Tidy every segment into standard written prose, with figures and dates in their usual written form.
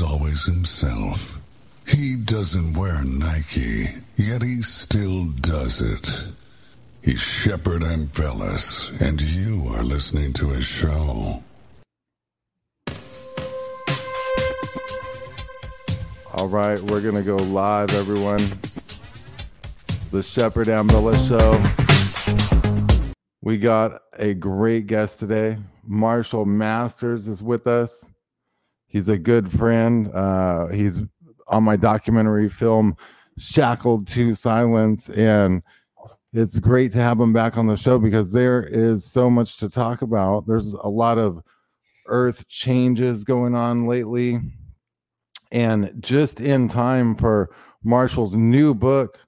is always himself. He doesn't wear Nike, yet he still does it. He's Shepard Ambellas, and you are listening to his show. All right, we're going to go live, everyone. The Shepard Ambellas Show. We got a great guest today. Marshall Masters is with us. He's a good friend. He's on my documentary film, Shackled to Silence. And it's great to have him back on the show because there is so much to talk about. There's a lot of Earth changes going on lately. And just in time for Marshall's new book,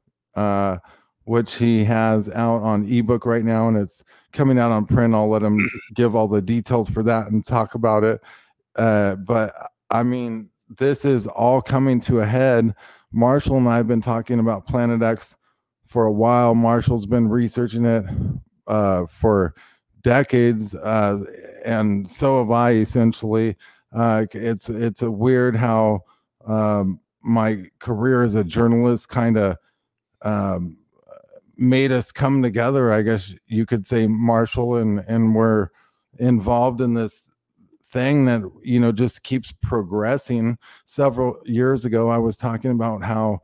which he has out on ebook right now, and it's coming out on print. I'll let him give all the details for that and talk about it. But I mean, this is all coming to a head. Marshall and I have been talking about Planet X for a while. Marshall's been researching it for decades, and so have I, essentially. It's a weird how my career as a journalist kind of made us come together, I guess you could say, Marshall, and we're involved in this thing that, you know, just keeps progressing. Several years ago, I was talking about how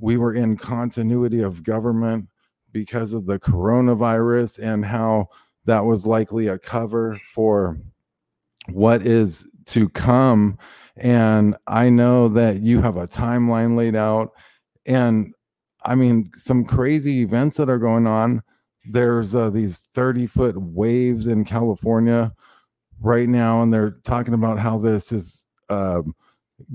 we were in continuity of government because of the coronavirus and how that was likely a cover for what is to come. And I know that you have a timeline laid out, and I mean, some crazy events that are going on. There's these 30-foot waves in California right now, and they're talking about how this is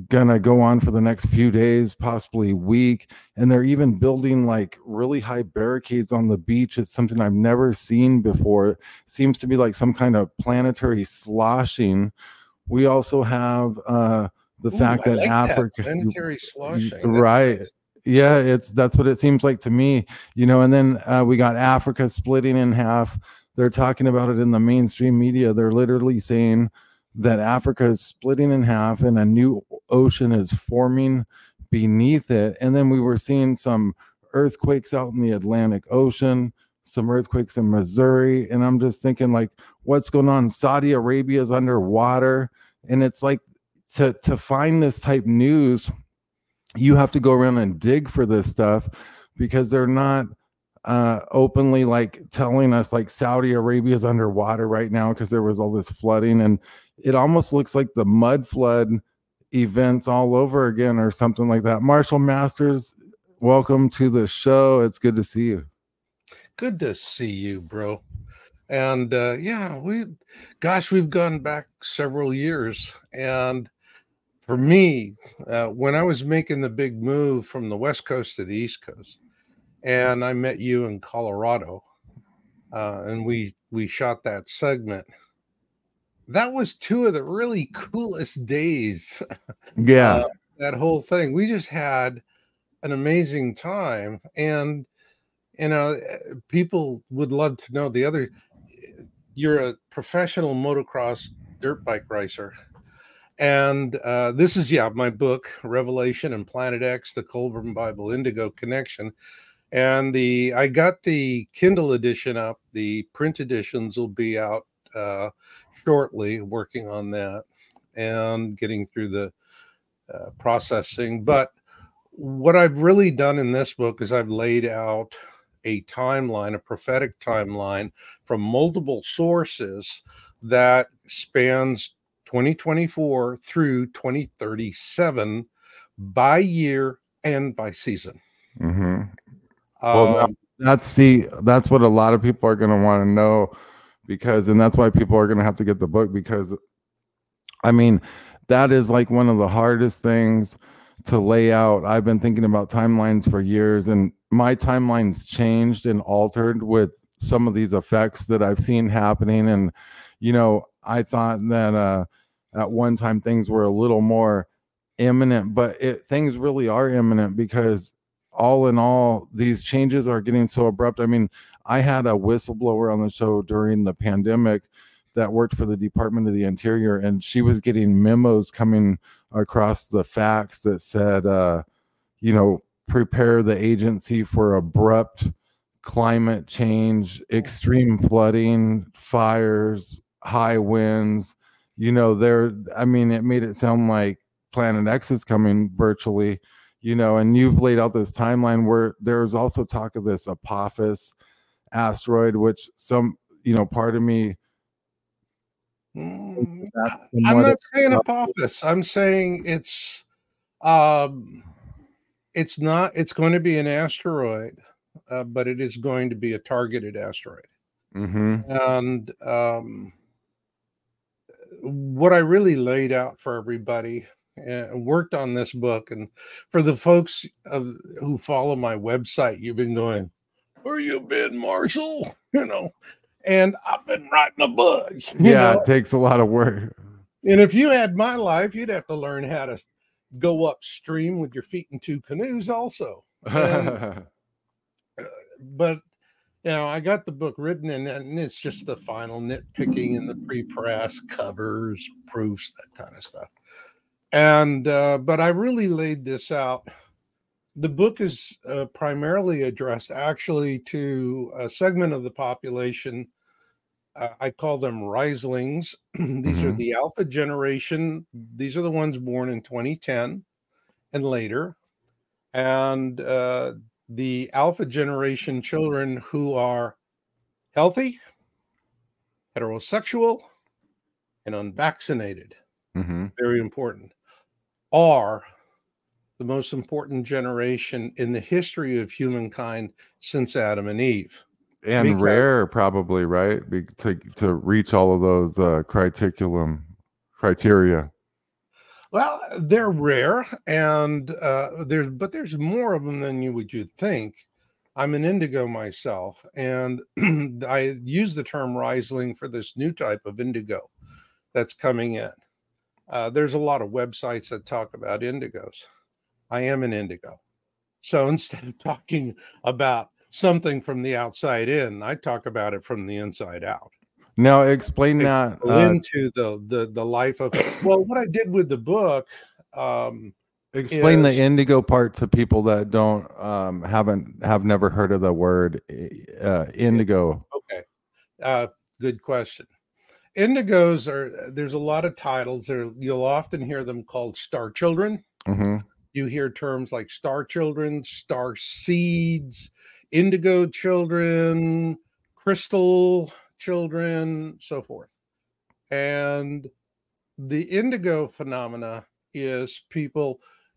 gonna go on for the next few days, possibly week. And they're even building like really high barricades on the beach. It's something I've never seen before. It seems to be like some kind of planetary sloshing. We also have the fact that Africa... planetary sloshing. Right. Nice. Yeah, that's what it seems like to me, you know. And then we got Africa splitting in half. They're talking about it in the mainstream media. They're literally saying that Africa is splitting in half and a new ocean is forming beneath it. And then we were seeing some earthquakes out in the Atlantic Ocean, some earthquakes in Missouri. And I'm just thinking, like, what's going on? Saudi Arabia is underwater. And it's like, to find this type news, you have to go around and dig for this stuff, because they're not openly like telling us like Saudi Arabia is underwater right now because there was all this flooding, and it almost looks like the mud flood events all over again or something like that. Marshall Masters, welcome to the show. It's good to see you. Good to see you, bro. And yeah, we've gone back several years. And for me, when I was making the big move from the West Coast to the East Coast, and I met you in Colorado, and we shot that segment, that was two of the really coolest days. Yeah. That whole thing. We just had an amazing time. And, you know, people would love to know the other. You're a professional motocross dirt bike racer. And this is, yeah, my book, Revelation and Planet X, the Colburn Bible Indigo Connection. And I got the Kindle edition up. The print editions will be out shortly, working on that and getting through the processing. But what I've really done in this book is I've laid out a timeline, a prophetic timeline from multiple sources that spans 2024 through 2037 by year and by season. Mm-hmm. Well, that's what a lot of people are going to want to know, because, and that's why people are going to have to get the book, because I mean, that is like one of the hardest things to lay out. I've been thinking about timelines for years, and my timeline's changed and altered with some of these effects that I've seen happening. And, you know, I thought that at one time things were a little more imminent, but things really are imminent, because all in all, these changes are getting so abrupt. I mean, I had a whistleblower on the show during the pandemic that worked for the Department of the Interior, and she was getting memos coming across the fax that said, prepare the agency for abrupt climate change, extreme flooding, fires, high winds. It made it sound like Planet X is coming virtually, and you've laid out this timeline where there's also talk of this Apophis asteroid, which part of me. I'm not saying Apophis. I'm saying it's not. It's going to be an asteroid, but it is going to be a targeted asteroid. Mm-hmm. And what I really laid out for everybody and worked on this book, and for the folks who follow my website, you've been going, "Where you been, Marshall?" And I've been writing a book. It takes a lot of work. And if you had my life, you'd have to learn how to go upstream with your feet in two canoes also. But I got the book written, and it's just the final nitpicking and the pre-press, covers, proofs, that kind of stuff. And but I really laid this out. The book is primarily addressed actually to a segment of the population. I call them Riselings. These are the alpha generation. These are the ones born in 2010 and later. And the alpha generation children who are healthy, heterosexual, and unvaccinated. Mm-hmm. Very important. Are the most important generation in the history of humankind since Adam and Eve. And because, rare, probably, right? To reach all of those criteria. Well, they're rare, and there's more of them than you'd think. I'm an indigo myself, and I use the term Riseling for this new type of indigo that's coming in. There's a lot of websites that talk about indigos. I am an indigo. So instead of talking about something from the outside in, I talk about it from the inside out. Now explain that. Into the life of... Well, what I did with the book... explain the indigo part to people that have never heard of the word indigo. Okay. Good question. Indigos are... There's a lot of titles. You'll often hear them called star children. Mm-hmm. You hear terms like star children, star seeds, indigo children, crystal children, so forth. And the indigo phenomena is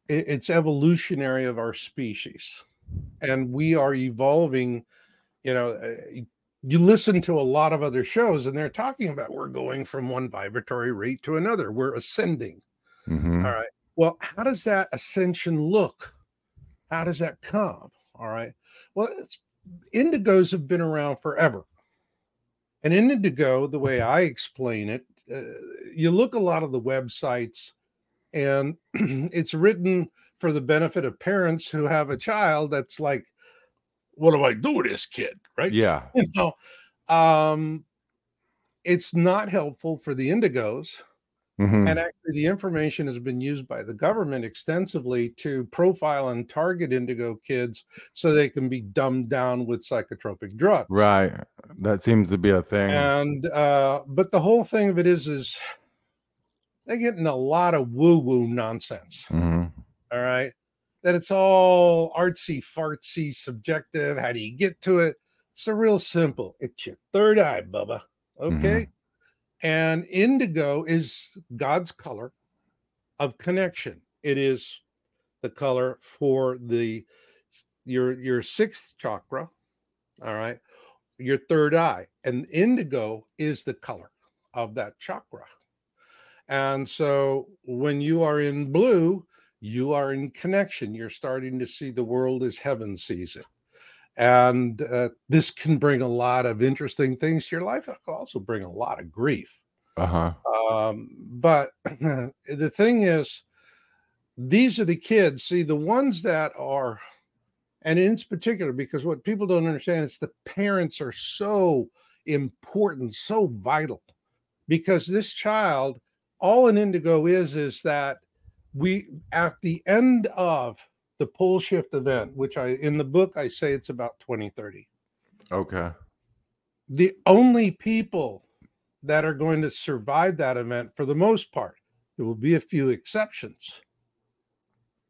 it's evolutionary of our species. And we are evolving, you listen to a lot of other shows and they're talking about we're going from one vibratory rate to another. We're ascending. Mm-hmm. All right. Well, how does that ascension look? How does that come? All right. Well, indigos have been around forever. And indigo, the way I explain it, you look a lot of the websites and it's written for the benefit of parents who have a child that's like, what do I do with this kid? Right? Yeah. It's not helpful for the indigos. Mm-hmm. And actually, the information has been used by the government extensively to profile and target indigo kids so they can be dumbed down with psychotropic drugs. Right. That seems to be a thing. And but the whole thing of it is they're getting a lot of woo-woo nonsense. Mm-hmm. All right. That it's all artsy, fartsy, subjective. How do you get to it? It's real simple. It's your third eye, Bubba. Okay. Mm-hmm. And indigo is God's color of connection. It is the color for your sixth chakra, all right, your third eye. And indigo is the color of that chakra. And so when you are in blue, you are in connection. You're starting to see the world as heaven sees it. And this can bring a lot of interesting things to your life. It can also bring a lot of grief. Uh-huh. But the thing is, these are the kids. See, the ones that are, and in particular, because what people don't understand is the parents are so important, so vital. Because this child, all an indigo is that we, at the end of the pole shift event, which I, in the book, I say it's about 2030. Okay. The only people that are going to survive that event, for the most part, there will be a few exceptions,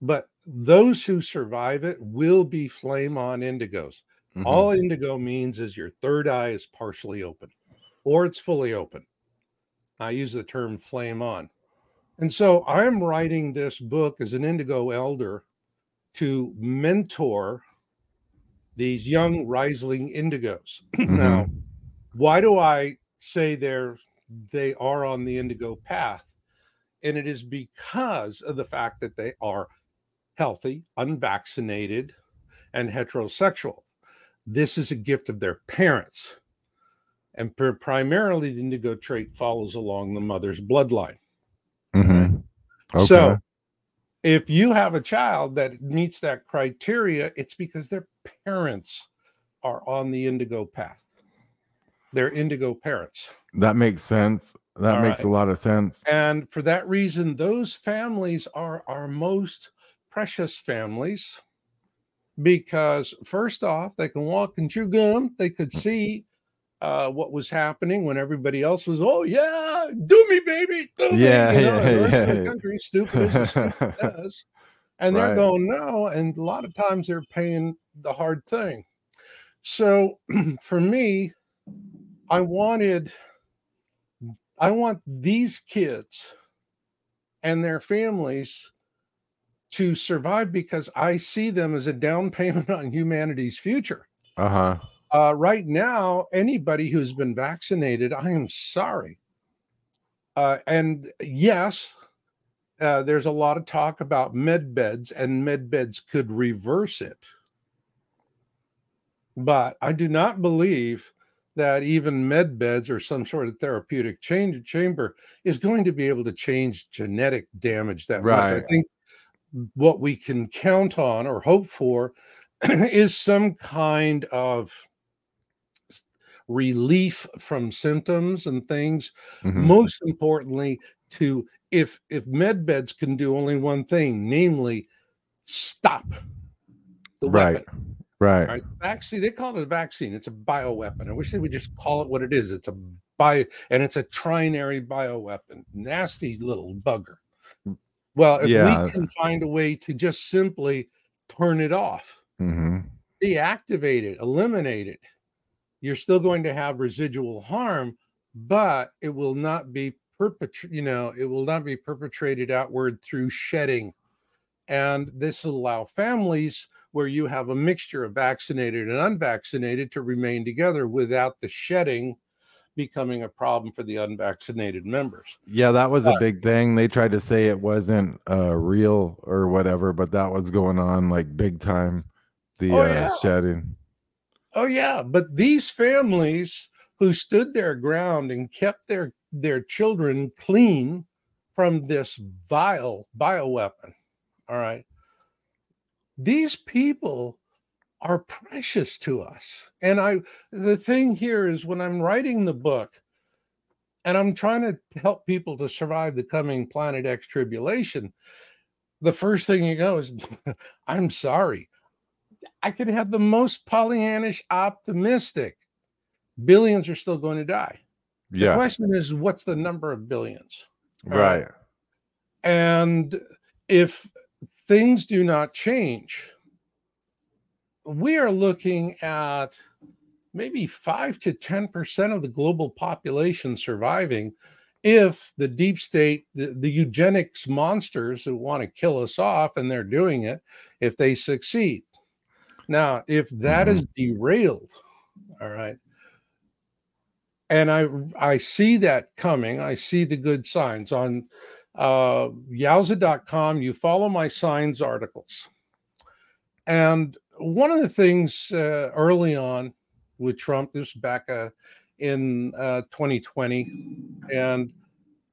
but those who survive it will be flame on indigos. Mm-hmm. All indigo means is your third eye is partially open or it's fully open. I use the term flame on. And so I'm writing this book as an indigo elder to mentor these young rising indigos. Mm-hmm. Now, why do I say they are on the indigo path? And it is because of the fact that they are healthy, unvaccinated, and heterosexual. This is a gift of their parents. And primarily the indigo trait follows along the mother's bloodline. Mm-hmm. Okay. So if you have a child that meets that criteria, it's because their parents are on the indigo path. They're indigo parents. That makes sense. That All makes right. a lot of sense. And for that reason, those families are our most precious families because, first off, they can walk and chew gum. They could see what was happening when everybody else was, oh, yeah, do me, baby. Do yeah, me. You know, yeah, yeah. The country, stupid as the stupid does. And they're right. going, no. And a lot of times they're paying the hard thing. So for me, I want these kids and their families to survive because I see them as a down payment on humanity's future. Uh-huh. Right now, anybody who's been vaccinated, I am sorry. And yes, there's a lot of talk about med beds, and med beds could reverse it. But I do not believe that even med beds or some sort of therapeutic chamber is going to be able to change genetic damage that right. much. I think what we can count on or hope for is some kind of relief from symptoms and things. Mm-hmm. Most importantly, to if med beds can do only one thing, namely stop the right. weapon. Right. Vaccine. They call it a vaccine. It's a bioweapon. I wish they would just call it what it is. It's a bio, and it's a trinary bioweapon. Nasty little bugger. Well, if yeah. we can find a way to just simply turn it off, mm-hmm. deactivate it, eliminate it, you're still going to have residual harm, but it will not be perpetrated outward through shedding. And this will allow families where you have a mixture of vaccinated and unvaccinated to remain together without the shedding becoming a problem for the unvaccinated members. Yeah, that was a big thing. They tried to say it wasn't real or whatever, but that was going on like big time, the shedding. Oh, yeah. But these families who stood their ground and kept their children clean from this vile bioweapon, all right, these people are precious to us. And the thing here is when I'm writing the book and I'm trying to help people to survive the coming Planet X tribulation, the first thing you go is, I'm sorry. I could have the most Pollyannish optimistic. Billions are still going to die. Yeah. The question is, what's the number of billions? Right. And if things do not change, we are looking at maybe 5 to 10% of the global population surviving if the deep state, the eugenics monsters who want to kill us off, and they're doing it, if they succeed. Now, if that mm-hmm. is derailed, all right, and I see that coming, I see the good signs on Yowusa.com, you follow my signs articles. And one of the things early on with Trump, this was back in 2020 in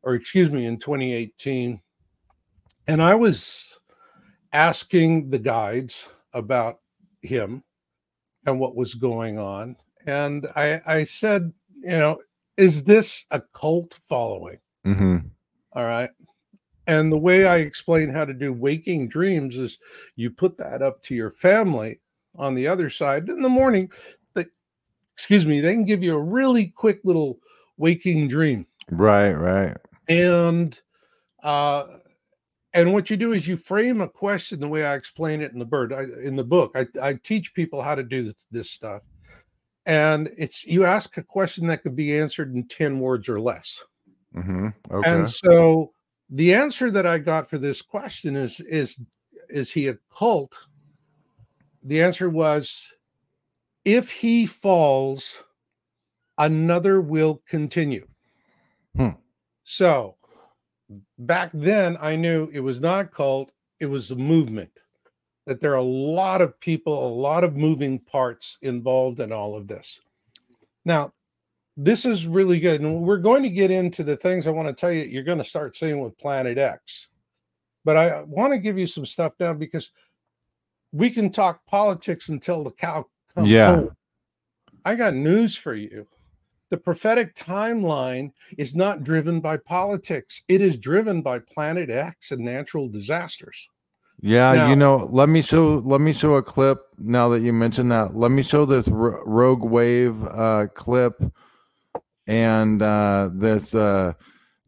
2018. And I was asking the guides about him and what was going on. And I said, is this a cult following? Mm-hmm. All right. And the way I explain how to do waking dreams is you put that up to your family on the other side in the morning. They can give you a really quick little waking dream. Right. And what you do is you frame a question the way I explain it in the book. I teach people how to do this stuff. And you ask a question that could be answered in 10 words or less. Mm-hmm. Okay. And so the answer that I got for this question is he a cult? The answer was, if he falls, another will continue. So back then I knew it was not a cult. It was a movement, that there are a lot of people, a lot of moving parts involved in all of this. Now, this is really good. And we're going to get into the things I want to tell you you're going to start seeing with Planet X. But I want to give you some stuff now, because we can talk politics until the cow comes home. I got news for you. The prophetic timeline is not driven by politics. It is driven by Planet X and natural disasters. Yeah, now, let me show a clip now that you mentioned that. Let me show this Rogue Wave clip and this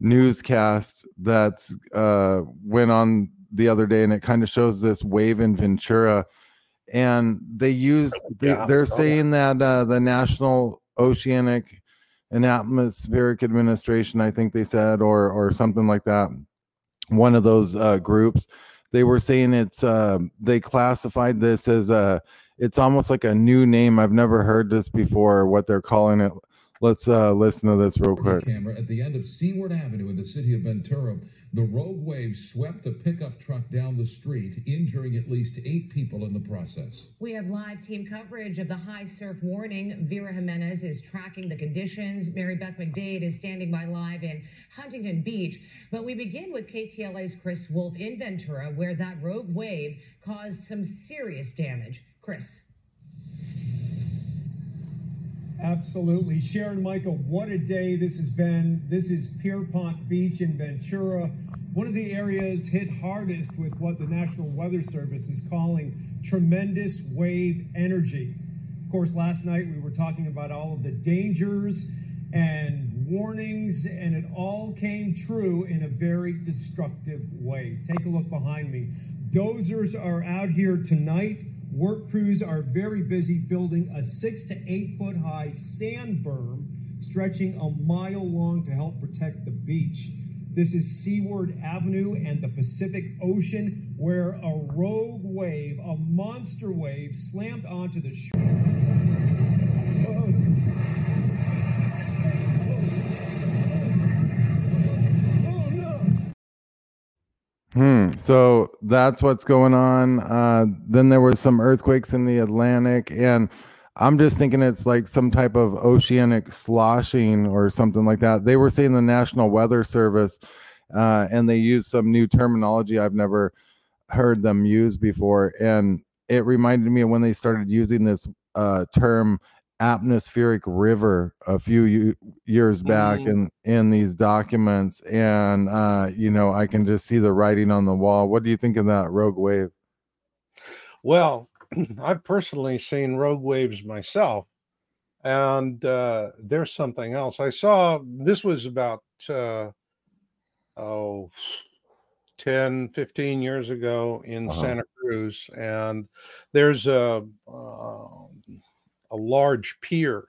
newscast that's went on the other day, and it kind of shows this wave in Ventura, and they're saying that the National Oceanic and Atmospheric Administration, I think they said, or something like that, one of those groups. They were saying they classified this as it's almost like a new name. I've never heard this before, what they're calling it. Let's listen to this real quick. Camera at the end of Seaward Avenue in the city of Ventura, the rogue wave swept the pickup truck down the street, injuring at least 8 people in the process. We have live team coverage of the high surf warning. Vera Jimenez is tracking the conditions. Mary Beth McDade is standing by live in Huntington Beach. But we begin with KTLA's Chris Wolf in Ventura, where that rogue wave caused some serious damage. Chris. Absolutely. Sharon, Michael, what a day this has been. This is Pierpont Beach in Ventura, one of the areas hit hardest with what the National Weather Service is calling tremendous wave energy. Of course, last night we were talking about all of the dangers and warnings, and it all came true in a very destructive way. Take a look behind me. Dozers are out here tonight. Work crews are very busy building a 6 to 8 foot high sand berm stretching a mile long to help protect the beach. This is Seaward Avenue and the Pacific Ocean, where a rogue wave, a monster wave, slammed onto the shore. So that's what's going on. Then there were some earthquakes in the Atlantic, and I'm just thinking it's like some type of oceanic sloshing or something like that. They were saying the National Weather Service, and they used some new terminology I've never heard them use before. And it reminded me of when they started using this term atmospheric river a few years back in these documents, and I can just see the writing on the wall. What do you think of that rogue wave? Well, I've personally seen rogue waves myself, and there's something else I saw. This was about 10-15 years ago in Santa Cruz, and there's a large pier,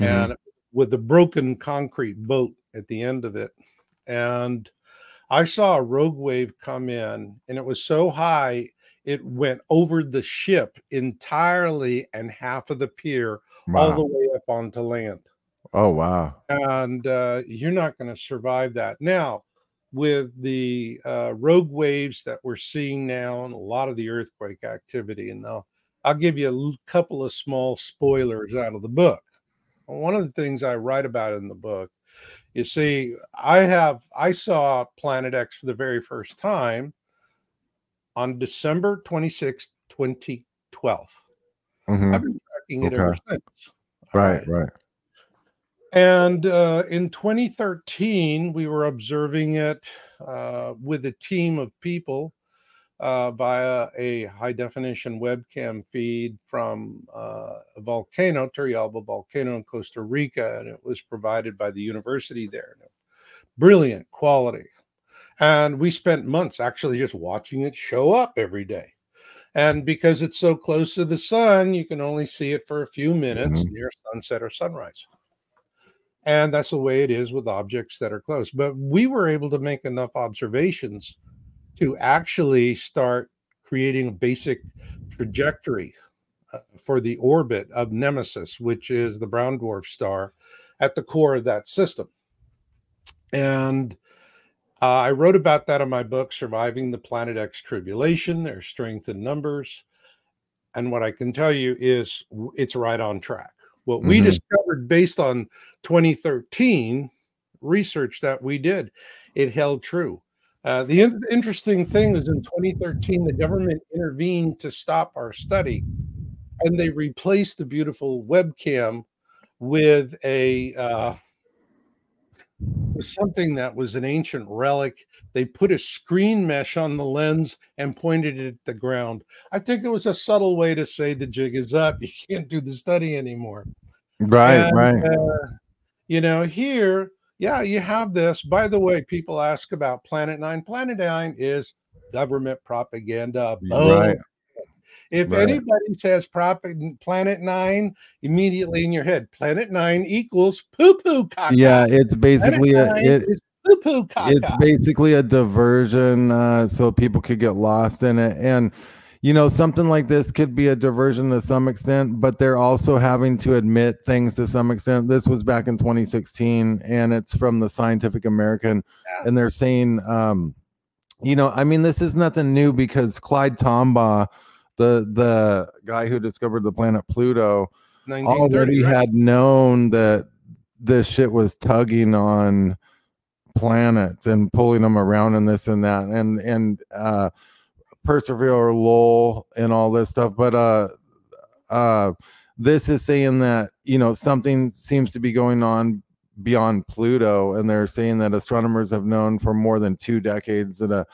and with a broken concrete boat at the end of it. And I saw a rogue wave come in, and it was so high it went over the ship entirely and half of the pier, all the way up onto land. Oh, wow. And you're not going to survive that. Now, with the rogue waves that we're seeing now and a lot of the earthquake activity, and now I'll give you a couple of small spoilers out of the book. One of the things I write about in the book, you see, I saw Planet X for the very first time on December 26, 2012. I've been tracking it ever since. Right. And in 2013, we were observing it with a team of people via a high-definition webcam feed from a volcano, Turrialba volcano in Costa Rica, and it was provided by the university there. Brilliant quality. And we spent months actually just watching it show up every day. And because it's so close to the sun, you can only see it for a few minutes near sunset or sunrise. And that's the way it is with objects that are close. But we were able to make enough observations to actually start creating a basic trajectory for the orbit of Nemesis, which is the brown dwarf star at the core of that system. And I wrote about that in my book, Surviving the Planet X Tribulation, Their Strength in Numbers. And what I can tell you is it's right on track. What we discovered based on 2013 research that we did, it held true. The interesting thing is in 2013, the government intervened to stop our study, and they replaced the beautiful webcam with a something that was an ancient relic. They put a screen mesh on the lens and pointed it at the ground. I think it was a subtle way to say the jig is up. You can't do the study anymore. Right, and, you know, here, you have this. By the way, people ask about Planet Nine. Planet Nine is government propaganda. Right. If anybody says Planet Nine, immediately in your head, Planet Nine equals poo-poo caca. Yeah, it's basically poo-poo caca. It's basically a diversion so people could get lost in it. And, you know, something like this could be a diversion to some extent, but they're also having to admit things to some extent. This was back in 2016, and it's from the Scientific American. Yeah. And they're saying, you know, I mean, this is nothing new because Clyde Tombaugh, the guy who discovered the planet Pluto, already had known that this shit was tugging on planets and pulling them around and this and that, and Percival Lowell and all this stuff. But this is saying that, you know, something seems to be going on beyond Pluto, and they're saying that astronomers have known for more than 2 decades that a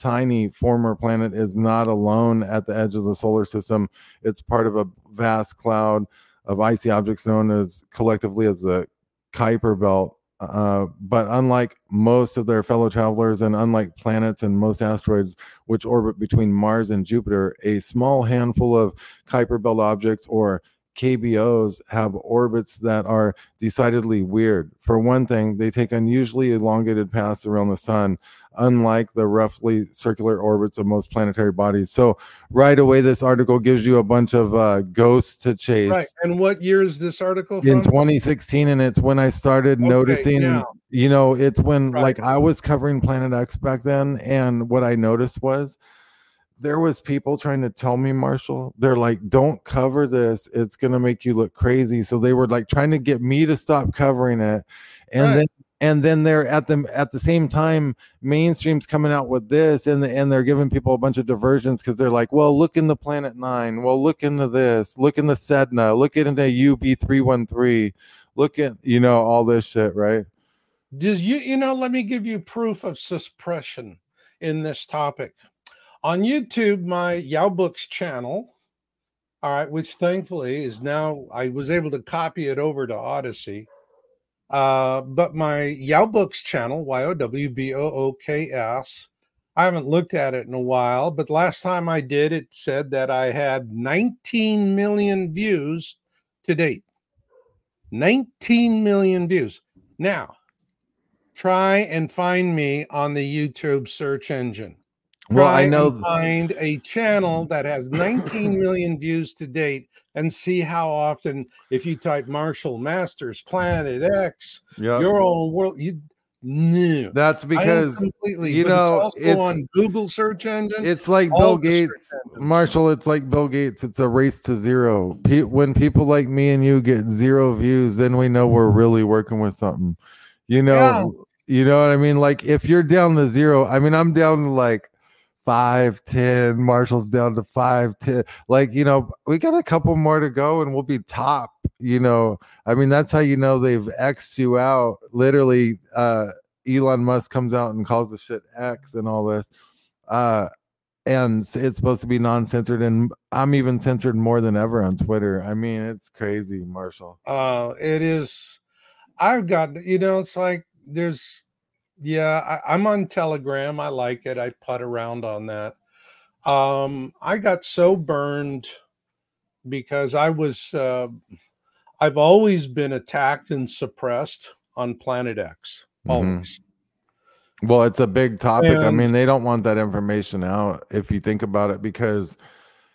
tiny former planet is not alone at the edge of the solar system. It's part of a vast cloud of icy objects known as collectively as the Kuiper Belt. But unlike most of their fellow travelers and unlike planets and most asteroids which orbit between Mars and Jupiter, a small handful of Kuiper Belt objects, or KBOs, have orbits that are decidedly weird. For one thing, they take unusually elongated paths around the sun, unlike the roughly circular orbits of most planetary bodies. So right away, this article gives you a bunch of ghosts to chase. Right. And what year is this article from? In 2016. And it's when I started noticing, you know, it's when like I was covering Planet X back then. And what I noticed was, there was people trying to tell me, Marshall, they're like, don't cover this. It's going to make you look crazy. So they were like trying to get me to stop covering it. And then they're at the same time, mainstream's coming out with this, and they're giving people a bunch of diversions. 'Cause they're like, well, look in the Planet Nine. Well, look into this, look in the Sedna, look into UB313, look at, you know, all this shit. Right. Does you know, let me give you proof of suppression in this topic. On YouTube, my Yow Books channel, all right, which thankfully is now, I was able to copy it over to Odyssey. But my Yow Books channel, YOWBOOKS, I haven't looked at it in a while, but last time I did, it said that I had 19 million views to date. 19 million views. Now, try and find me on the YouTube search engine. Well, I know, find a channel that has 19 million views to date and see how often, if you type Marshall Masters, Planet X, your own world, you knew. That's because, you know, it's on Google search engine. It's like Bill Gates, Marshall. It's like Bill Gates. It's a race to zero. When people like me and you get zero views, then we know we're really working with something, you know, you know what I mean? Like if you're down to zero, I mean, I'm down to like 5-10, Marshall's down to 5-10. Like, you know, we got a couple more to go and we'll be top you know, I mean, that's how you know they've X'd you out. Literally, Elon Musk comes out and calls the shit X and all this. And it's supposed to be non-censored, and I'm even censored more than ever on Twitter. I mean, it's crazy, Marshall. It is. I've got, you know, it's like there's, yeah, I'm on Telegram. I like it. I putt around on that. I got so burned because I was, I've always been attacked and suppressed on Planet X. Always. Mm-hmm. Well, it's a big topic. And, I mean, they don't want that information out if you think about it, because,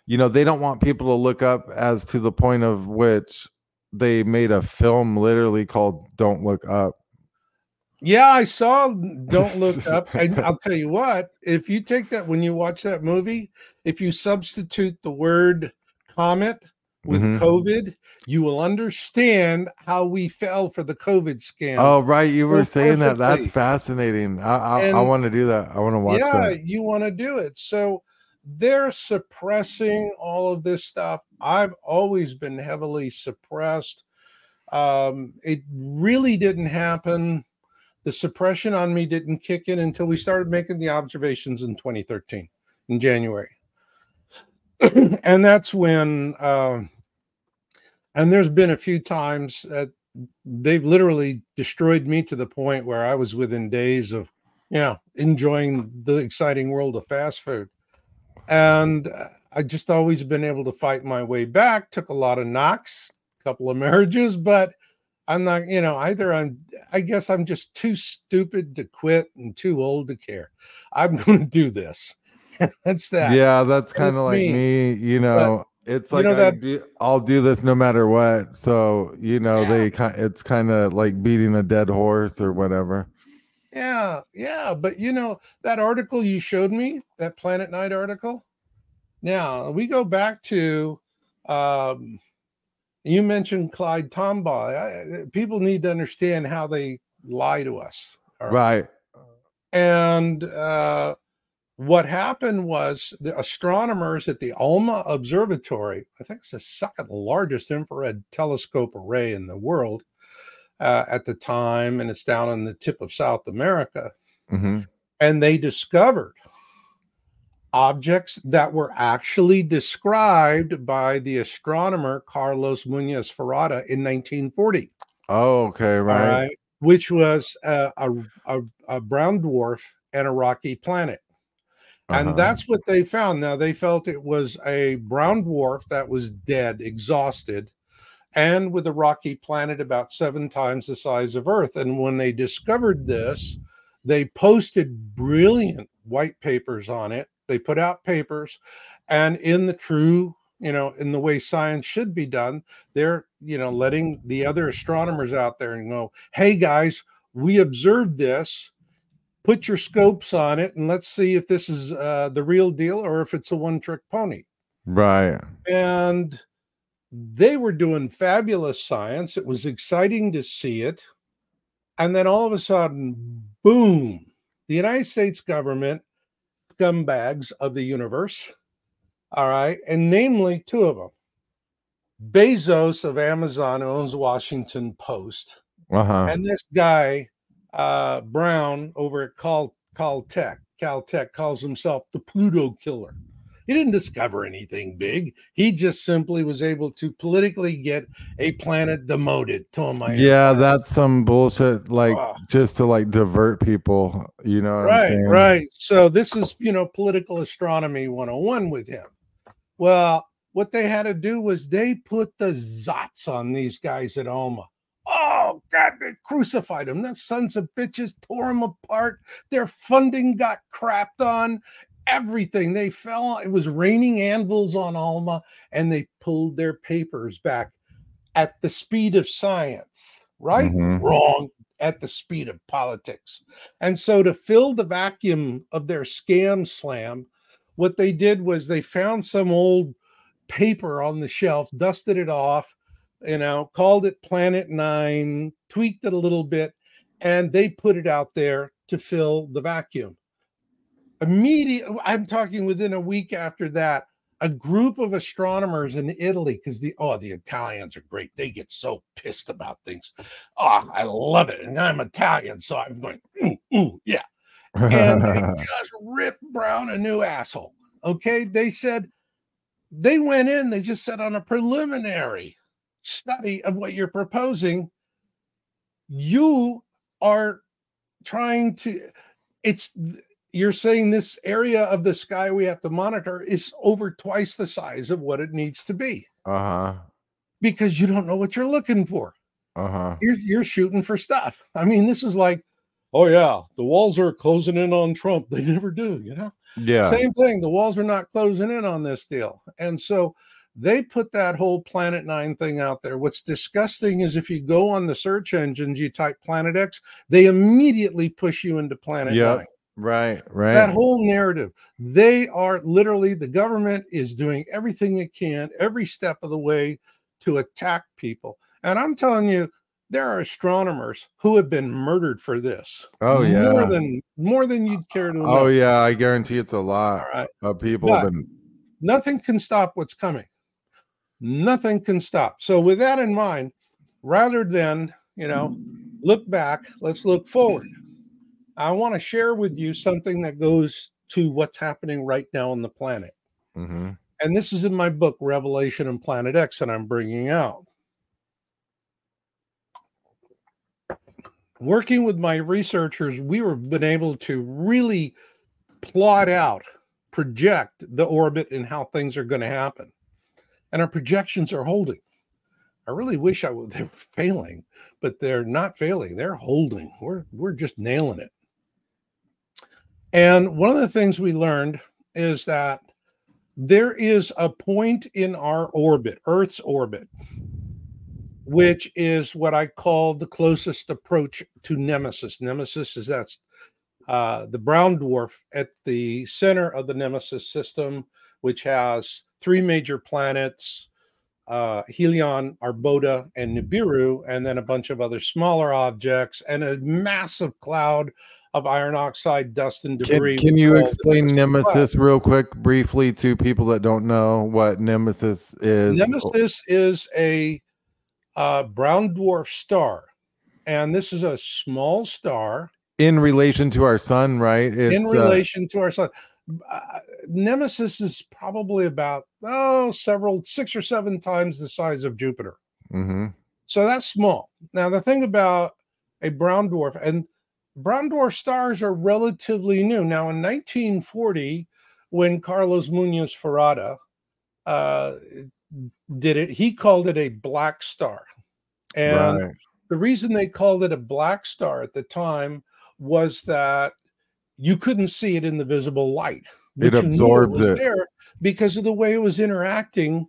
you know, they don't want people to look up as to the point of which they made a film literally called Don't Look Up. Yeah, I saw Don't Look Up. And I'll tell you what, if you take that, when you watch that movie, if you substitute the word comet with mm-hmm. COVID, you will understand how we fell for the COVID scam. Oh, right. You were saying that. That's fascinating. I want to do that. I want to watch that. Yeah, you want to do it. So they're suppressing all of this stuff. I've always been heavily suppressed. It really didn't happen. The suppression on me didn't kick in until we started making the observations in 2013, in January. And that's when, and there's been a few times that they've literally destroyed me to the point where I was within days of, enjoying the exciting world of fast food. And I just always been able to fight my way back. Took a lot of knocks, a couple of marriages, but I'm not, I guess I'm just too stupid to quit and too old to care. I'm going to do this. That's that. Yeah, that's kind of like me, but it's like, I'll do this no matter what. So, it's kind of like beating a dead horse or whatever. Yeah. Yeah. But that article you showed me, that Planet Night article. Now we go back to, you mentioned Clyde Tombaugh. People need to understand how they lie to us. Right. And what happened was the astronomers at the Alma Observatory, I think it's the second largest infrared telescope array in the world at the time, and it's down in the tip of South America. Mm-hmm. And they discovered objects that were actually described by the astronomer Carlos Muñoz Ferrada in 1940. Oh, okay, right. Which was a brown dwarf and a rocky planet. And that's what they found. Now, they felt it was a brown dwarf that was dead, exhausted, and with a rocky planet about 7 times the size of Earth. And when they discovered this, they posted brilliant white papers on it. They put out papers, and in the true, in the way science should be done, they're, letting the other astronomers out there and go, hey guys, we observed this, put your scopes on it, and let's see if this is the real deal or if it's a one-trick pony. Right. And they were doing fabulous science. It was exciting to see it. And then all of a sudden, boom, the United States government, scumbags of the universe, all right, and namely 2 of them, Bezos of Amazon, who owns Washington Post, and this guy Brown over at Caltech calls himself the Pluto Killer. He didn't discover anything big. He just simply was able to politically get a planet demoted to him. That's some bullshit, just to divert people, you know what I'm saying? Right. So this is, political astronomy 101 with him. Well, what they had to do was they put the zots on these guys at Alma. Oh, God, they crucified them. The sons of bitches tore them apart. Their funding got crapped on. Everything they fell, it was raining anvils on Alma, and they pulled their papers back at the speed of science, right? Mm-hmm. Wrong, at the speed of politics. And so, to fill the vacuum of their scam slam, what they did was they found some old paper on the shelf, dusted it off, called it Planet 9, tweaked it a little bit, and they put it out there to fill the vacuum. I'm talking within a week after that, a group of astronomers in Italy, because the Italians are great. They get so pissed about things. Oh, I love it. And I'm Italian, so I'm going, ooh, yeah. And they just ripped Brown a new asshole. Okay. They said, they went in, they just said on a preliminary study of what you're proposing, you are trying to, you're saying this area of the sky we have to monitor is over twice the size of what it needs to be. Uh-huh. Because you don't know what you're looking for. Uh-huh. You're shooting for stuff. I mean, this is like, oh yeah, the walls are closing in on Trump. They never do, you know? Yeah. Same thing. The walls are not closing in on this deal. And so they put that whole Planet 9 thing out there. What's disgusting is if you go on the search engines, you type Planet X, they immediately push you into Planet 9. Right. That whole narrative. They are literally, the government is doing everything it can, every step of the way to attack people. And I'm telling you, there are astronomers who have been murdered for this. Oh yeah, more than you'd care to know. Oh yeah, I guarantee it's a lot of people. Nothing can stop what's coming. Nothing can stop. So with that in mind, rather than look back, let's look forward. I want to share with you something that goes to what's happening right now on the planet. Mm-hmm. And this is in my book, Revelation and Planet X, that I'm bringing out. Working with my researchers, we have been able to really plot out, project the orbit and how things are going to happen. And our projections are holding. I really wish they were failing, but they're not failing. They're holding. We're just nailing it. And one of the things we learned is that there is a point in our orbit, Earth's orbit, which is what I call the closest approach to Nemesis. Nemesis is the brown dwarf at the center of the Nemesis system, which has three major planets, Helion, Arboda, and Nibiru, and then a bunch of other smaller objects and a massive cloud of iron oxide, dust, and debris. Can you explain Nemesis real quick, briefly, to people that don't know what Nemesis is? Nemesis is a brown dwarf star, and this is a small star in relation to our sun, right? In relation to our sun. Nemesis is probably about six or seven times the size of Jupiter. Mm-hmm. So that's small. Now the thing about a brown dwarf, and brown dwarf stars are relatively new. Now in 1940, when Carlos Muñoz Ferrada did it, he called it a black star. And the reason they called it a black star at the time was that you couldn't see it in the visible light. It absorbed it there because of the way it was interacting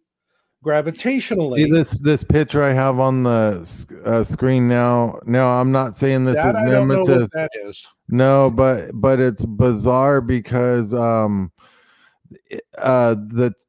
gravitationally. See, this picture I have on the screen now. No, I'm not saying this is Nemesis. I don't know what that is. No, but it's bizarre because the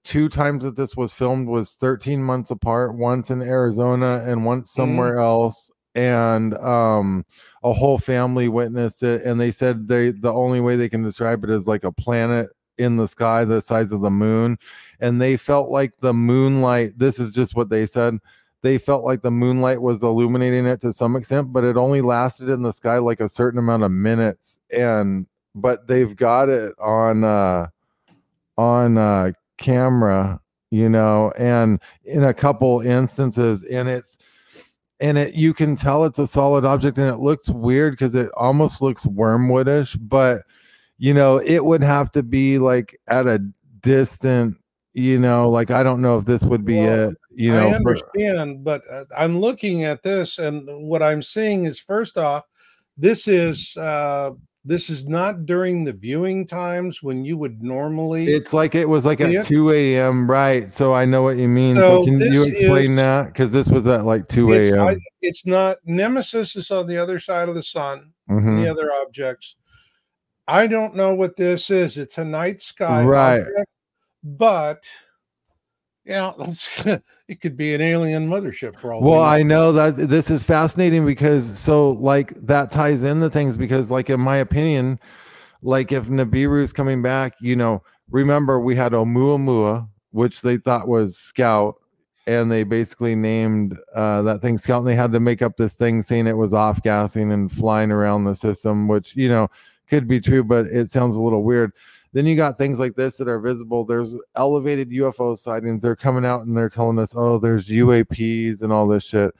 two times that this was filmed was 13 months apart, once in Arizona and once somewhere else, and a whole family witnessed it, and they said the only way they can describe it is like a planet in the sky the size of the moon, and they felt like the moonlight, this is just what they said, they felt like the moonlight was illuminating it to some extent, but it only lasted in the sky like a certain amount of minutes. And but they've got it on camera, and in a couple instances, and you can tell it's a solid object, and it looks weird because it almost looks wormwoodish, but it would have to be like at a distant, like, I don't know if this would be it, I understand, but I'm looking at this, and what I'm seeing is, first off, this is not during the viewing times when you would normally. It's like it was like at 2 a.m. Right. So I know what you mean. So can you explain that? Because this was at like 2 a.m. It's not. Nemesis is on the other side of the sun. Mm-hmm. The other objects. I don't know what this is. It's a night sky object, but it could be an alien mothership for all. Well, I know that this is fascinating because that ties into things because, in my opinion, if Nibiru's coming back, remember we had Oumuamua, which they thought was Scout, and they basically named that thing Scout, and they had to make up this thing saying it was off-gassing and flying around the system, which, you know, could be true, but it sounds a little weird. Then you got things like this that are visible. There's elevated UFO sightings. They're coming out and they're telling us, oh, there's UAPs and all this shit.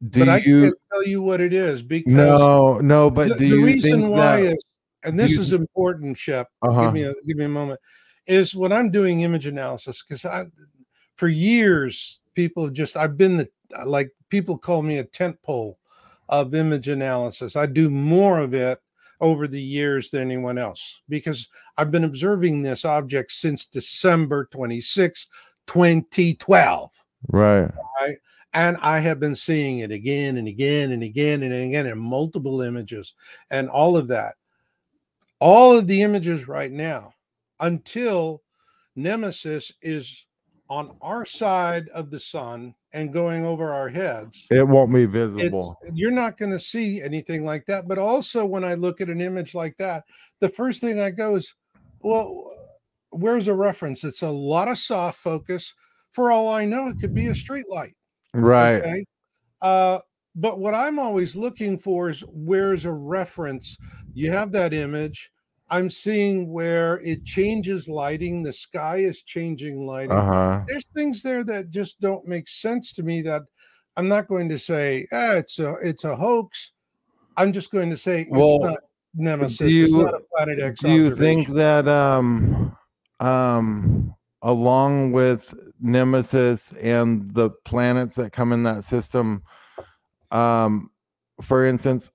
But I can't tell you what it is, because no. But the reason why is, and this is important, Shep. Uh-huh. Give me a moment. Is when I'm doing image analysis, because for years people have I've been people call me a tentpole of image analysis. I do more of it over the years than anyone else, because I've been observing this object since December 26, 2012. Right. And I have been seeing it again and again and again and again in multiple images and all of that. All of the images right now, until Nemesis is on our side of the sun and going over our heads, it won't be visible. You're not going to see anything like that. But also, when I look at an image like that, the first thing I go is, well, where's a reference? It's a lot of soft focus. For all I know, it could be a street light. Right. Okay? But what I'm always looking for is, where's a reference? You have that image. I'm seeing where it changes lighting. The sky is changing lighting. Uh-huh. There's things there that just don't make sense to me, that I'm not going to say, it's a hoax. I'm just going to say, it's not Nemesis. It's not a Planet X observation. Do you think that along with Nemesis and the planets that come in that system, for instance,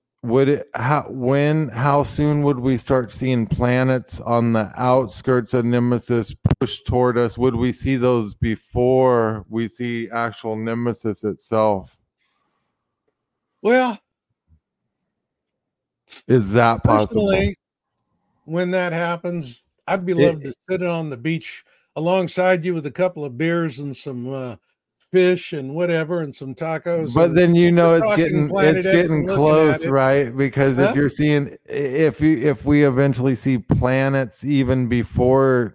how soon would we start seeing planets on the outskirts of Nemesis push toward us? Would we see those before we see actual Nemesis itself? Well, is that possible? When that happens, I'd be loved to sit on the beach alongside you with a couple of beers and some fish and whatever and some tacos, but then it's getting close, right? Because if you're seeing, if we eventually see planets even before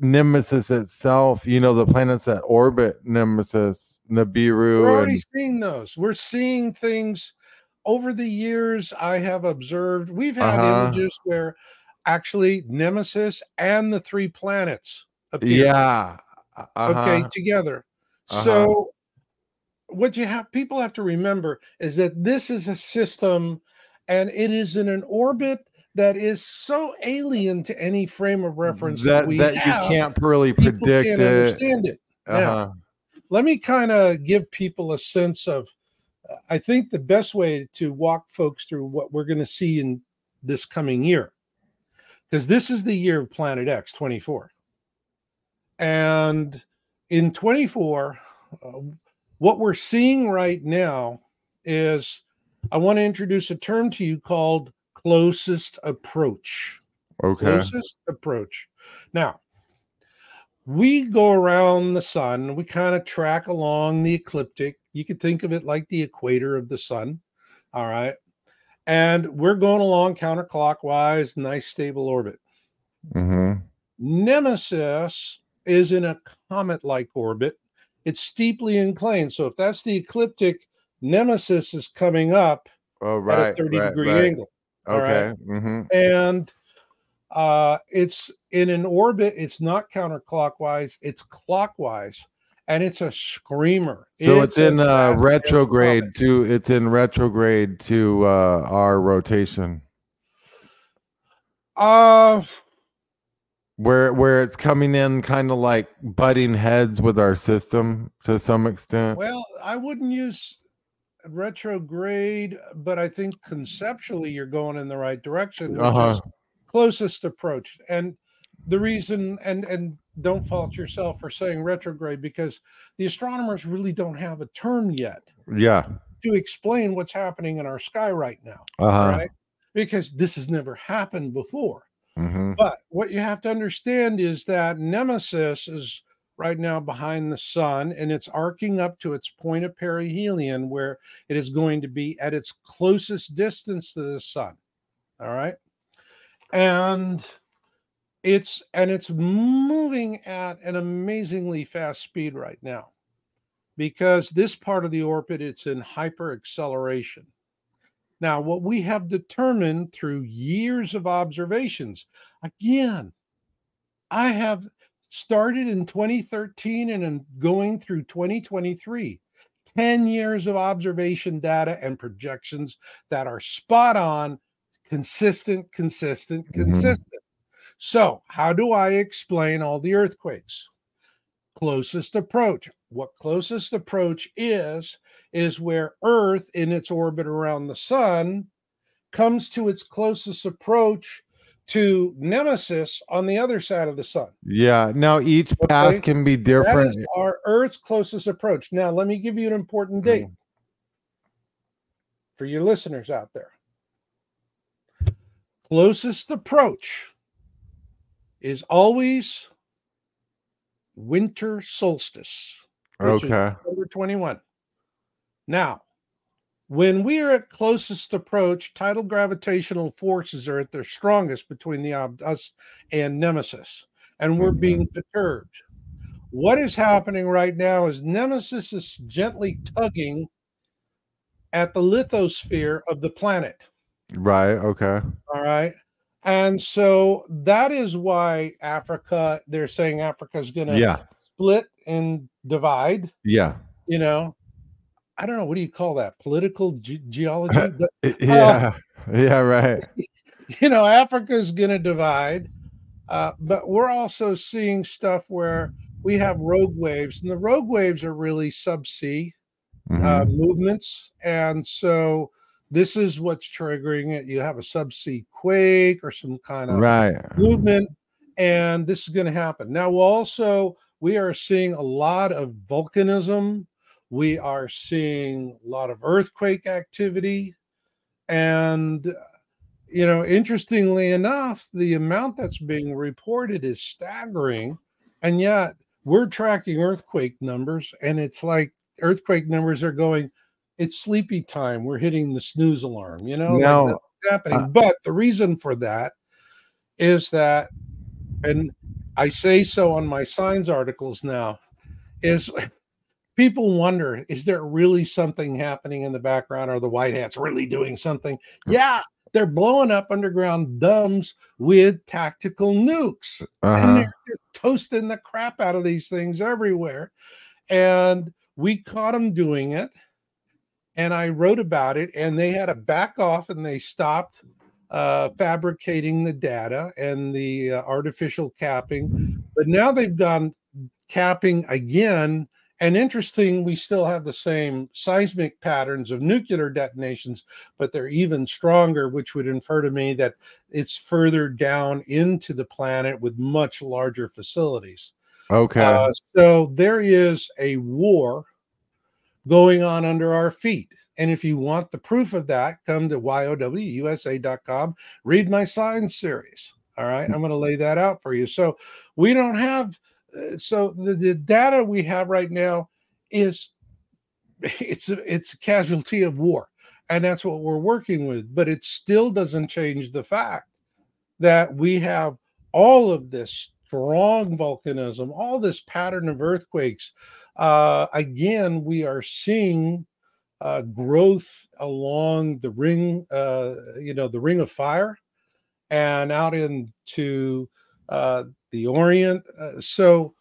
Nemesis itself, you know, the planets that orbit Nemesis, Nibiru, we're already seeing those. We're seeing things over the years. I have observed, we've had images where actually Nemesis and the three planets appear. Yeah. Okay, together. So what people have to remember is that this is a system, and it is in an orbit that is so alien to any frame of reference that you can't really predict it. Understand it. Now, let me kind of give people a sense of, I think the best way to walk folks through what we're going to see in this coming year, because this is the year of Planet X, 24. And in 24, what we're seeing right now is, I want to introduce a term to you called closest approach. Okay. Closest approach. Now, we go around the sun. We kind of track along the ecliptic. You could think of it like the equator of the sun. All right. And we're going along counterclockwise, nice stable orbit. Mm-hmm. Nemesis is in a comet-like orbit. It's steeply inclined. So if that's the ecliptic, Nemesis is coming up at a 30-degree angle. Okay. Right? Mm-hmm. And it's in an orbit. It's not counterclockwise. It's clockwise. And it's a screamer. So it's in retrograde to our rotation. Where it's coming in kind of like butting heads with our system to some extent. Well, I wouldn't use retrograde, but I think conceptually you're going in the right direction, which is closest approach. And the reason, and don't fault yourself for saying retrograde, because the astronomers really don't have a term yet. Yeah. To explain what's happening in our sky right now. Right? Because this has never happened before. Mm-hmm. But what you have to understand is that Nemesis is right now behind the sun, and it's arcing up to its point of perihelion, where it is going to be at its closest distance to the sun. All right. And It's moving at an amazingly fast speed right now, because this part of the orbit, it's in hyper acceleration. Now, what we have determined through years of observations, again, I have started in 2013 and I'm going through 2023, 10 years of observation data and projections that are spot on, consistent. So how do I explain all the earthquakes? Closest approach. What closest approach is where Earth in its orbit around the sun comes to its closest approach to Nemesis on the other side of the sun. Yeah. Now each path can be different. That is our Earth's closest approach. Now let me give you an important date for your listeners out there. Closest approach is always winter solstice, which is December 21. Now, when we are at closest approach, tidal gravitational forces are at their strongest between us and Nemesis, and we're being perturbed. What is happening right now is Nemesis is gently tugging at the lithosphere of the planet. Right, okay. All right. And so that is why Africa, they're saying Africa is going to split and divide. Yeah. You know, I don't know. What do you call that? Political geology? Yeah, right. You know, Africa is going to divide. But we're also seeing stuff where we have rogue waves. And the rogue waves are really subsea movements. And so this is what's triggering it. You have a subsea quake or some kind of movement, and this is going to happen. Now, also, we are seeing a lot of volcanism. We are seeing a lot of earthquake activity. And, you know, interestingly enough, the amount that's being reported is staggering. And yet we're tracking earthquake numbers, and it's like earthquake numbers are going, it's sleepy time. We're hitting the snooze alarm, you know, no, like that's happening. But the reason for that is that, and I say so on my science articles now, is people wonder, is there really something happening in the background? Are the white hats really doing something? Yeah. They're blowing up underground dumbs with tactical nukes. And they're just toasting the crap out of these things everywhere. And we caught them doing it. And I wrote about it, and they had to back off, and they stopped fabricating the data and the artificial capping. But now they've gone capping again. And interesting, we still have the same seismic patterns of nuclear detonations, but they're even stronger, which would infer to me that it's further down into the planet with much larger facilities. Okay. So there is a war going on under our feet. And if you want the proof of that, come to YOWUSA.com, read my science series. All right. I'm going to lay that out for you. So we don't have, the data we have right now is it's a casualty of war. And that's what we're working with. But it still doesn't change the fact that we have all of this strong volcanism, all this pattern of earthquakes. Again, we are seeing growth along the ring, the Ring of Fire, and out into the Orient. So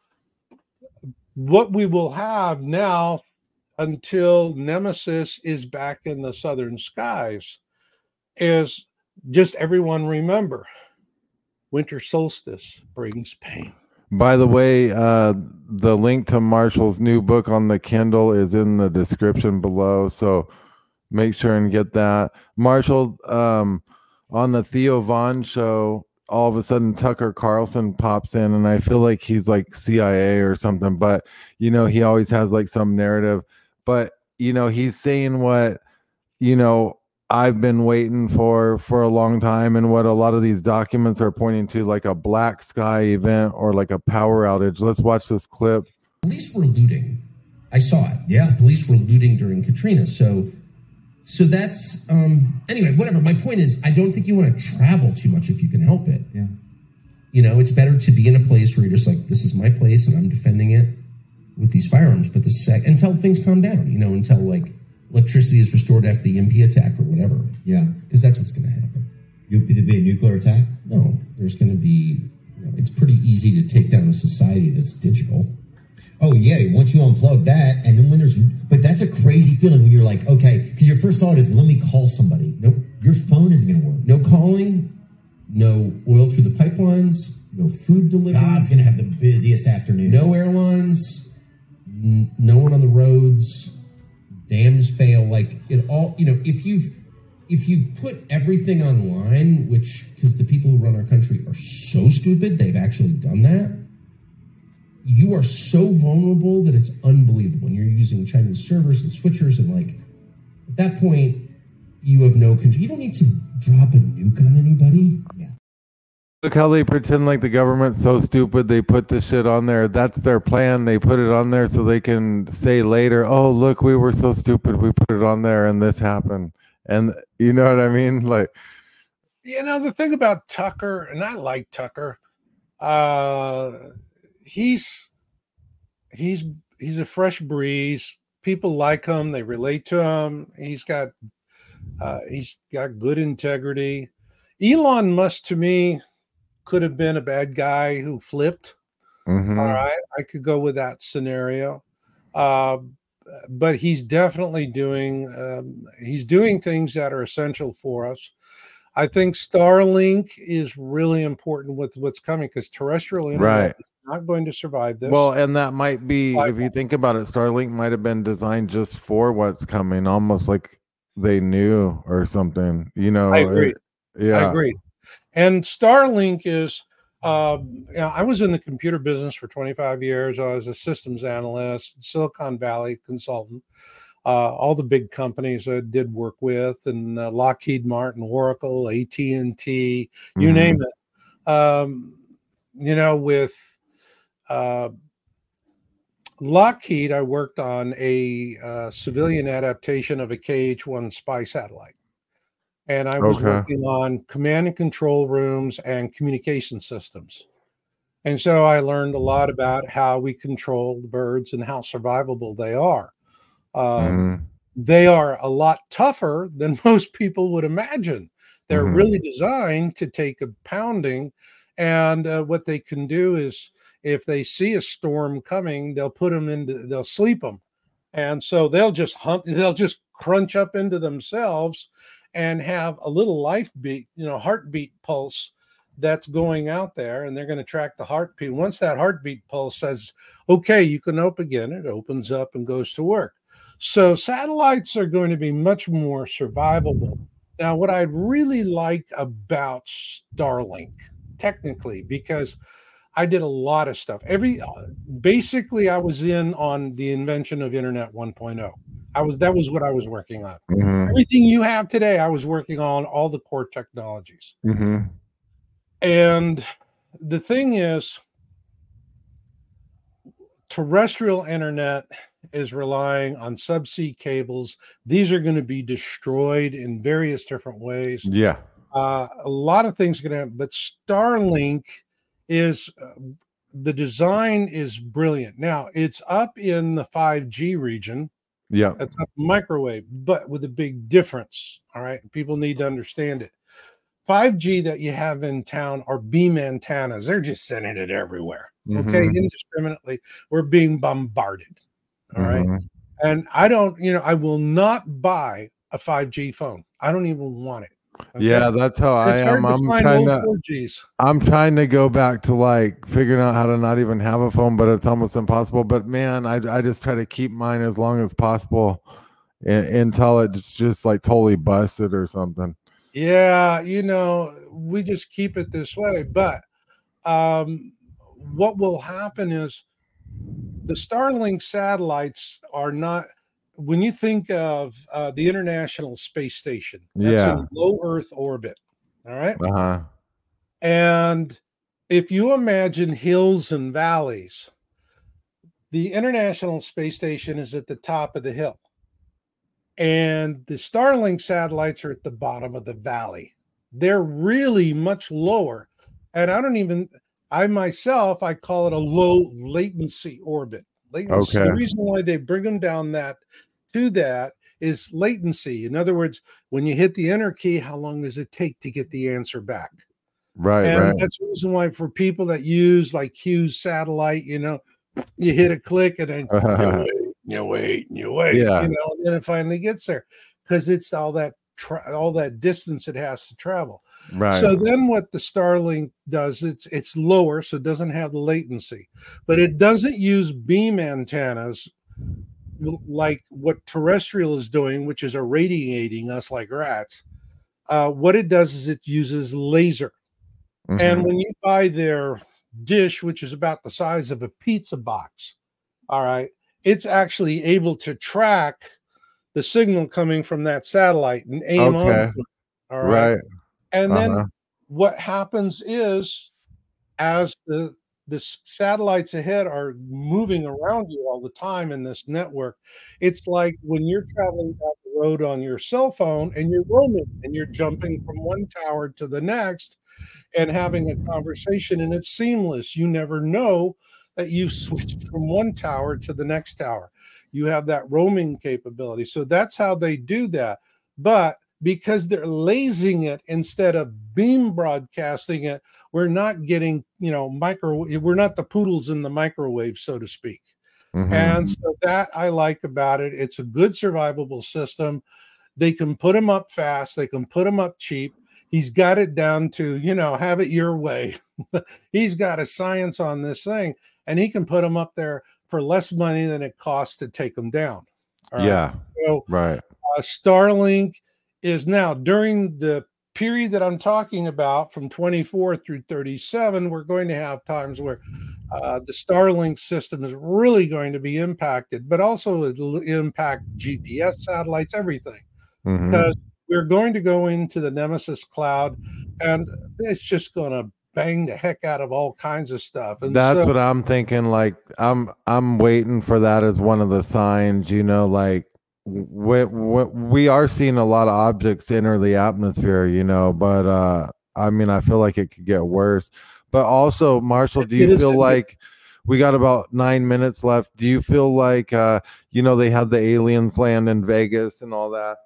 what we will have now until Nemesis is back in the southern skies is just everyone remember, winter solstice brings pain. By the way, the link to Marshall's new book on the Kindle is in the description below, so make sure and get that. Marshall, on the Theo Vaughn show, all of a sudden Tucker Carlson pops in, and I feel like he's like CIA or something, but, you know, he always has like some narrative. But, you know, he's saying what, you know, I've been waiting for a long time, and what a lot of these documents are pointing to, like a black sky event or like a power outage. Let's watch this clip. Police were looting. I saw it. Yeah, police were looting during Katrina. So that's anyway, whatever. My point is, I don't think you want to travel too much if you can help it. Yeah. You know, it's better to be in a place where you're just like, this is my place and I'm defending it with these firearms. But the sec, until things calm down, you know, until like electricity is restored after the MP attack or whatever. Yeah. Because that's what's going to happen. There'll be a nuclear attack? No. There's going to be, you know, it's pretty easy to take down a society that's digital. Oh, yeah. Once you unplug that, and then when there's, but that's a crazy feeling when you're like, okay, because your first thought is, let me call somebody. Nope. Your phone isn't going to work. No calling, no oil through the pipelines, no food delivery. God's going to have the busiest afternoon. No airlines, no one on the roads, dams fail. Like, it all, you know, if you've put everything online, which, because the people who run our country are so stupid, they've actually done that. You are so vulnerable that it's unbelievable. And you're using Chinese servers and switchers, and like at that point, you have no control. You don't need to drop a nuke on anybody. Yeah. Look how they pretend like the government's so stupid. They put this shit on there. That's their plan. They put it on there so they can say later, "Oh, look, we were so stupid. We put it on there, and this happened." And you know what I mean? Like, you know, the thing about Tucker, and I like Tucker. He's a fresh breeze. People like him. They relate to him. He's got good integrity. Elon Musk, to me, could have been a bad guy who flipped. Mm-hmm. All right, I could go with that scenario. But he's definitely doing things that are essential for us. I think Starlink is really important with what's coming, because terrestrial internet is not going to survive this. Well, and that might be, if you think about it, Starlink might have been designed just for what's coming, almost like they knew or something. You know, I agree. I agree. And Starlink is, I was in the computer business for 25 years. I was a systems analyst, Silicon Valley consultant. All the big companies I did work with, and Lockheed Martin, Oracle, AT&T, you name it. With Lockheed, I worked on a civilian adaptation of a KH1 spy satellite. And I was working on command and control rooms and communication systems. And so I learned a lot about how we control the birds and how survivable they are. They are a lot tougher than most people would imagine. They're really designed to take a pounding, and what they can do is, if they see a storm coming, they'll sleep them, and so they'll just crunch up into themselves and have a little heartbeat pulse that's going out there, and they're going to track the heartbeat. Once that heartbeat pulse says, okay, you can open again, it opens up and goes to work. So satellites are going to be much more survivable. Now, what I really like about Starlink, technically, because I did a lot of stuff. Basically, I was in on the invention of Internet 1.0. That was what I was working on. Mm-hmm. Everything you have today, I was working on, all the core technologies. Mm-hmm. And the thing is, terrestrial internet is relying on subsea cables. These are going to be destroyed in various different ways. Yeah. A lot of things are going to happen, but Starlink is, the design is brilliant. Now, it's up in the 5G region. Yeah. It's up microwave, but with a big difference. All right. People need to understand it. 5G that you have in town are beam antennas. They're just sending it everywhere. Mm-hmm. Okay. Indiscriminately. We're being bombarded. All right. Mm-hmm. And I will not buy a 5G phone. I don't even want it. Okay? Yeah. That's how I am. I'm trying to go back to like figuring out how to not even have a phone, but it's almost impossible. But man, I just try to keep mine as long as possible until it's just like totally busted or something. Yeah, we just keep it this way. But what will happen is the Starlink satellites are not, when you think of the International Space Station, that's in low Earth orbit. All right. Uh-huh. And if you imagine hills and valleys, the International Space Station is at the top of the hill. And the Starlink satellites are at the bottom of the valley. They're really much lower. And I don't even, I myself, I call it a low latency orbit. Latency. Okay. The reason why they bring them down that to that is latency. In other words, when you hit the enter key, how long does it take to get the answer back? Right. And that's the reason why for people that use like Hughes satellite, you know, you hit a click and then you wait, yeah, you know, and then it finally gets there because it's all that distance it has to travel. Right. So then what the Starlink does, it's lower, so it doesn't have the latency, but it doesn't use beam antennas like what terrestrial is doing, which is irradiating us like rats. What it does is it uses laser. Mm-hmm. And when you buy their dish, which is about the size of a pizza box, all right, it's actually able to track the signal coming from that satellite and aim on it. All right. And then what happens is as the satellites ahead are moving around you all the time in this network, it's like when you're traveling down the road on your cell phone and you're roaming and you're jumping from one tower to the next and having a conversation, and it's seamless. You never know that you've switched from one tower to the next tower. You have that roaming capability. So that's how they do that. But because they're lasing it instead of beam broadcasting it, we're not getting, you know, we're not the poodles in the microwave, so to speak. Mm-hmm. And so that I like about it. It's a good survivable system. They can put them up fast. They can put them up cheap. He's got it down to, you know, have it your way. He's got a science on this thing, and he can put them up there for less money than it costs to take them down. All right? So, Starlink is now during the period that I'm talking about from 24 through 37, we're going to have times where the Starlink system is really going to be impacted, but also it'll impact GPS satellites, everything. Mm-hmm. Because we're going to go into the Nemesis cloud, and it's just going to bang the heck out of all kinds of stuff. And that's what I'm thinking. Like I'm waiting for that as one of the signs, you know, like we are seeing a lot of objects enter the atmosphere, you know, but, I mean, I feel like it could get worse, but also Marshall, do you feel like we got about 9 minutes left? Do you feel like, you know, they had the aliens land in Vegas and all that?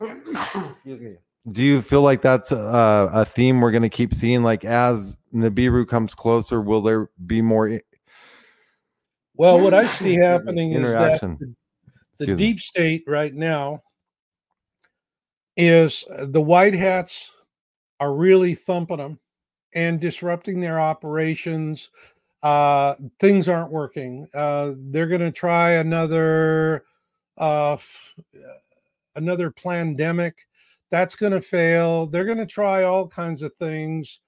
Excuse me. Do you feel like that's a theme we're going to keep seeing? Like as Nibiru comes closer, will there be more? Well, what I see happening is that the deep state right now is the white hats are really thumping them and disrupting their operations. Things aren't working. They're going to try another pandemic. That's going to fail. They're going to try all kinds of things.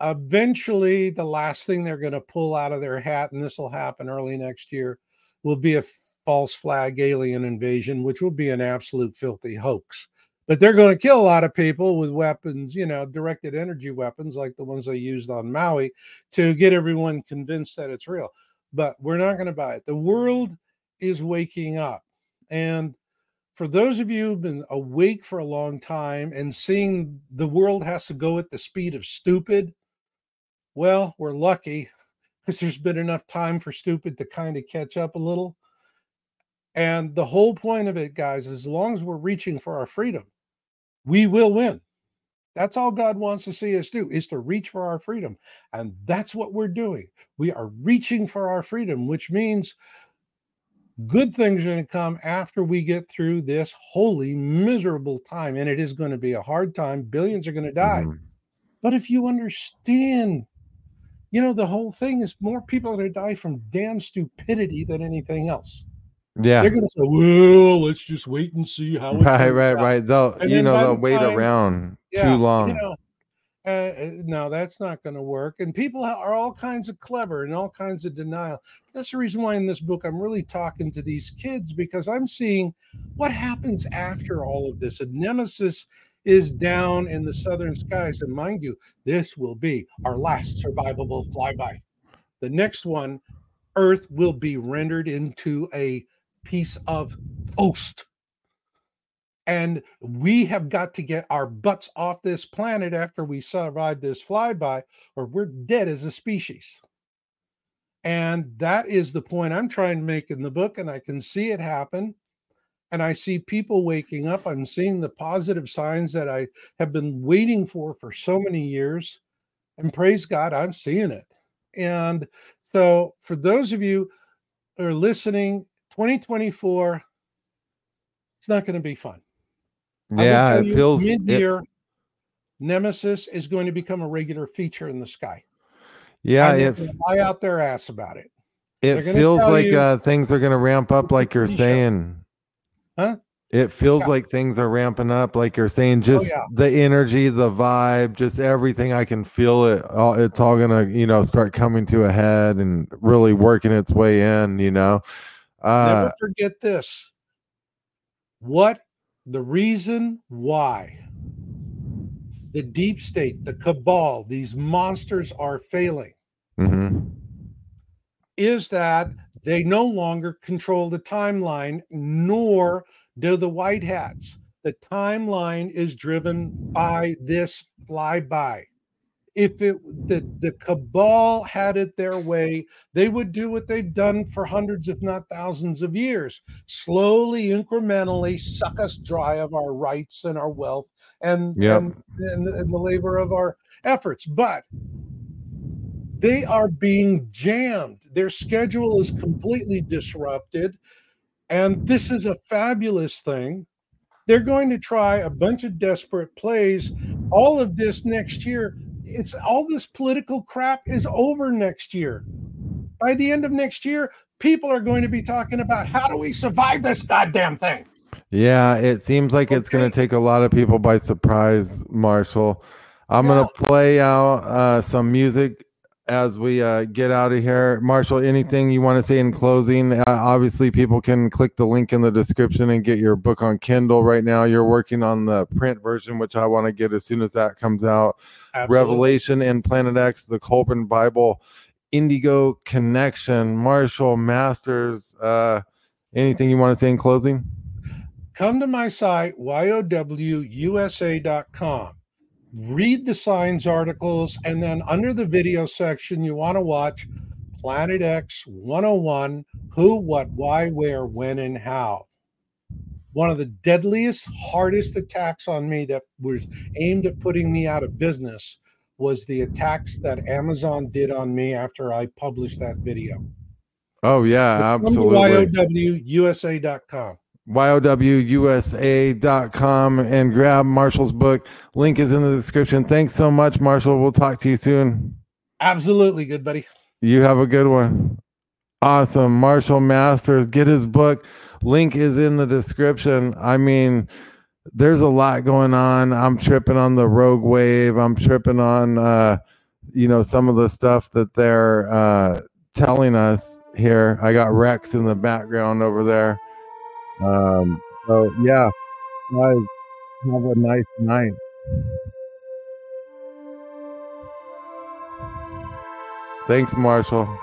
Eventually, the last thing they're going to pull out of their hat, and this will happen early next year, will be a false flag alien invasion, which will be an absolute filthy hoax. But they're going to kill a lot of people with weapons, you know, directed energy weapons like the ones they used on Maui to get everyone convinced that it's real. But we're not going to buy it. The world is waking up. And for those of you who've been awake for a long time and seeing the world has to go at the speed of stupid, well, we're lucky because there's been enough time for stupid to kind of catch up a little. And the whole point of it, guys, as long as we're reaching for our freedom, we will win. That's all God wants to see us do, is to reach for our freedom. And that's what we're doing. We are reaching for our freedom, which means good things are going to come after we get through this holy, miserable time. And it is going to be a hard time. Billions are going to die. Mm-hmm. But if you understand, you know, the whole thing is more people are going to die from damn stupidity than anything else. Yeah. They're going to say, well, let's just wait and see how it right. They'll wait around too long. You know, no, that's not going to work. And people are all kinds of clever and all kinds of denial. That's the reason why in this book I'm really talking to these kids, because I'm seeing what happens after all of this. And Nemesis is down in the southern skies. And mind you, this will be our last survivable flyby. The next one, Earth will be rendered into a piece of toast. And we have got to get our butts off this planet after we survive this flyby, or we're dead as a species. And that is the point I'm trying to make in the book, and I can see it happen. And I see people waking up. I'm seeing the positive signs that I have been waiting for so many years. And praise God, I'm seeing it. And so for those of you who are listening, 2024, it's not going to be fun. Yeah, it feels mid-year. Nemesis is going to become a regular feature in the sky. Yeah, if lie out their ass about it, it feels like things are going to ramp up, like you're saying. Huh? It feels like things are ramping up, like you're saying. Just the energy, the vibe, just everything. I can feel it. It's all gonna, start coming to a head and really working its way in. Never forget this. What the reason why the deep state, the cabal, these monsters are failing is that they no longer control the timeline, nor do the white hats. The timeline is driven by this flyby. If the cabal had it their way, they would do what they've done for hundreds, if not thousands of years, slowly, incrementally suck us dry of our rights and our wealth and the labor of our efforts. But they are being jammed. Their schedule is completely disrupted. And this is a fabulous thing. They're going to try a bunch of desperate plays. All of this next year, it's all this political crap is over next year. By the end of next year, people are going to be talking about how do we survive this goddamn thing? Yeah, it seems like it's going to take a lot of people by surprise, Marshall. I'm going to play out some music as we get out of here. Marshall, anything you want to say in closing? Obviously, people can click the link in the description and get your book on Kindle right now. You're working on the print version, which I want to get as soon as that comes out. Absolutely. Revelation and Planet X, the Colburn Bible Indigo Connection. Marshall Masters, anything you want to say in closing? Come to my site, yowusa.com. Read the signs articles, and then under the video section, you want to watch Planet X 101, Who, What, Why, Where, When, and How. One of the deadliest, hardest attacks on me that was aimed at putting me out of business was the attacks that Amazon did on me after I published that video. Oh, yeah, absolutely. YOWUSA.com. YOWUSA.com and grab Marshall's book. Link is in the description. Thanks so much, Marshall. We'll talk to you soon. Absolutely. Good, buddy. You have a good one. Awesome. Marshall Masters, get his book. Link is in the description. I mean, there's a lot going on. I'm tripping on the rogue wave. I'm tripping on, some of the stuff that they're telling us here. I got Rex in the background over there. So yeah, guys, have a nice night. Thanks, Marshall.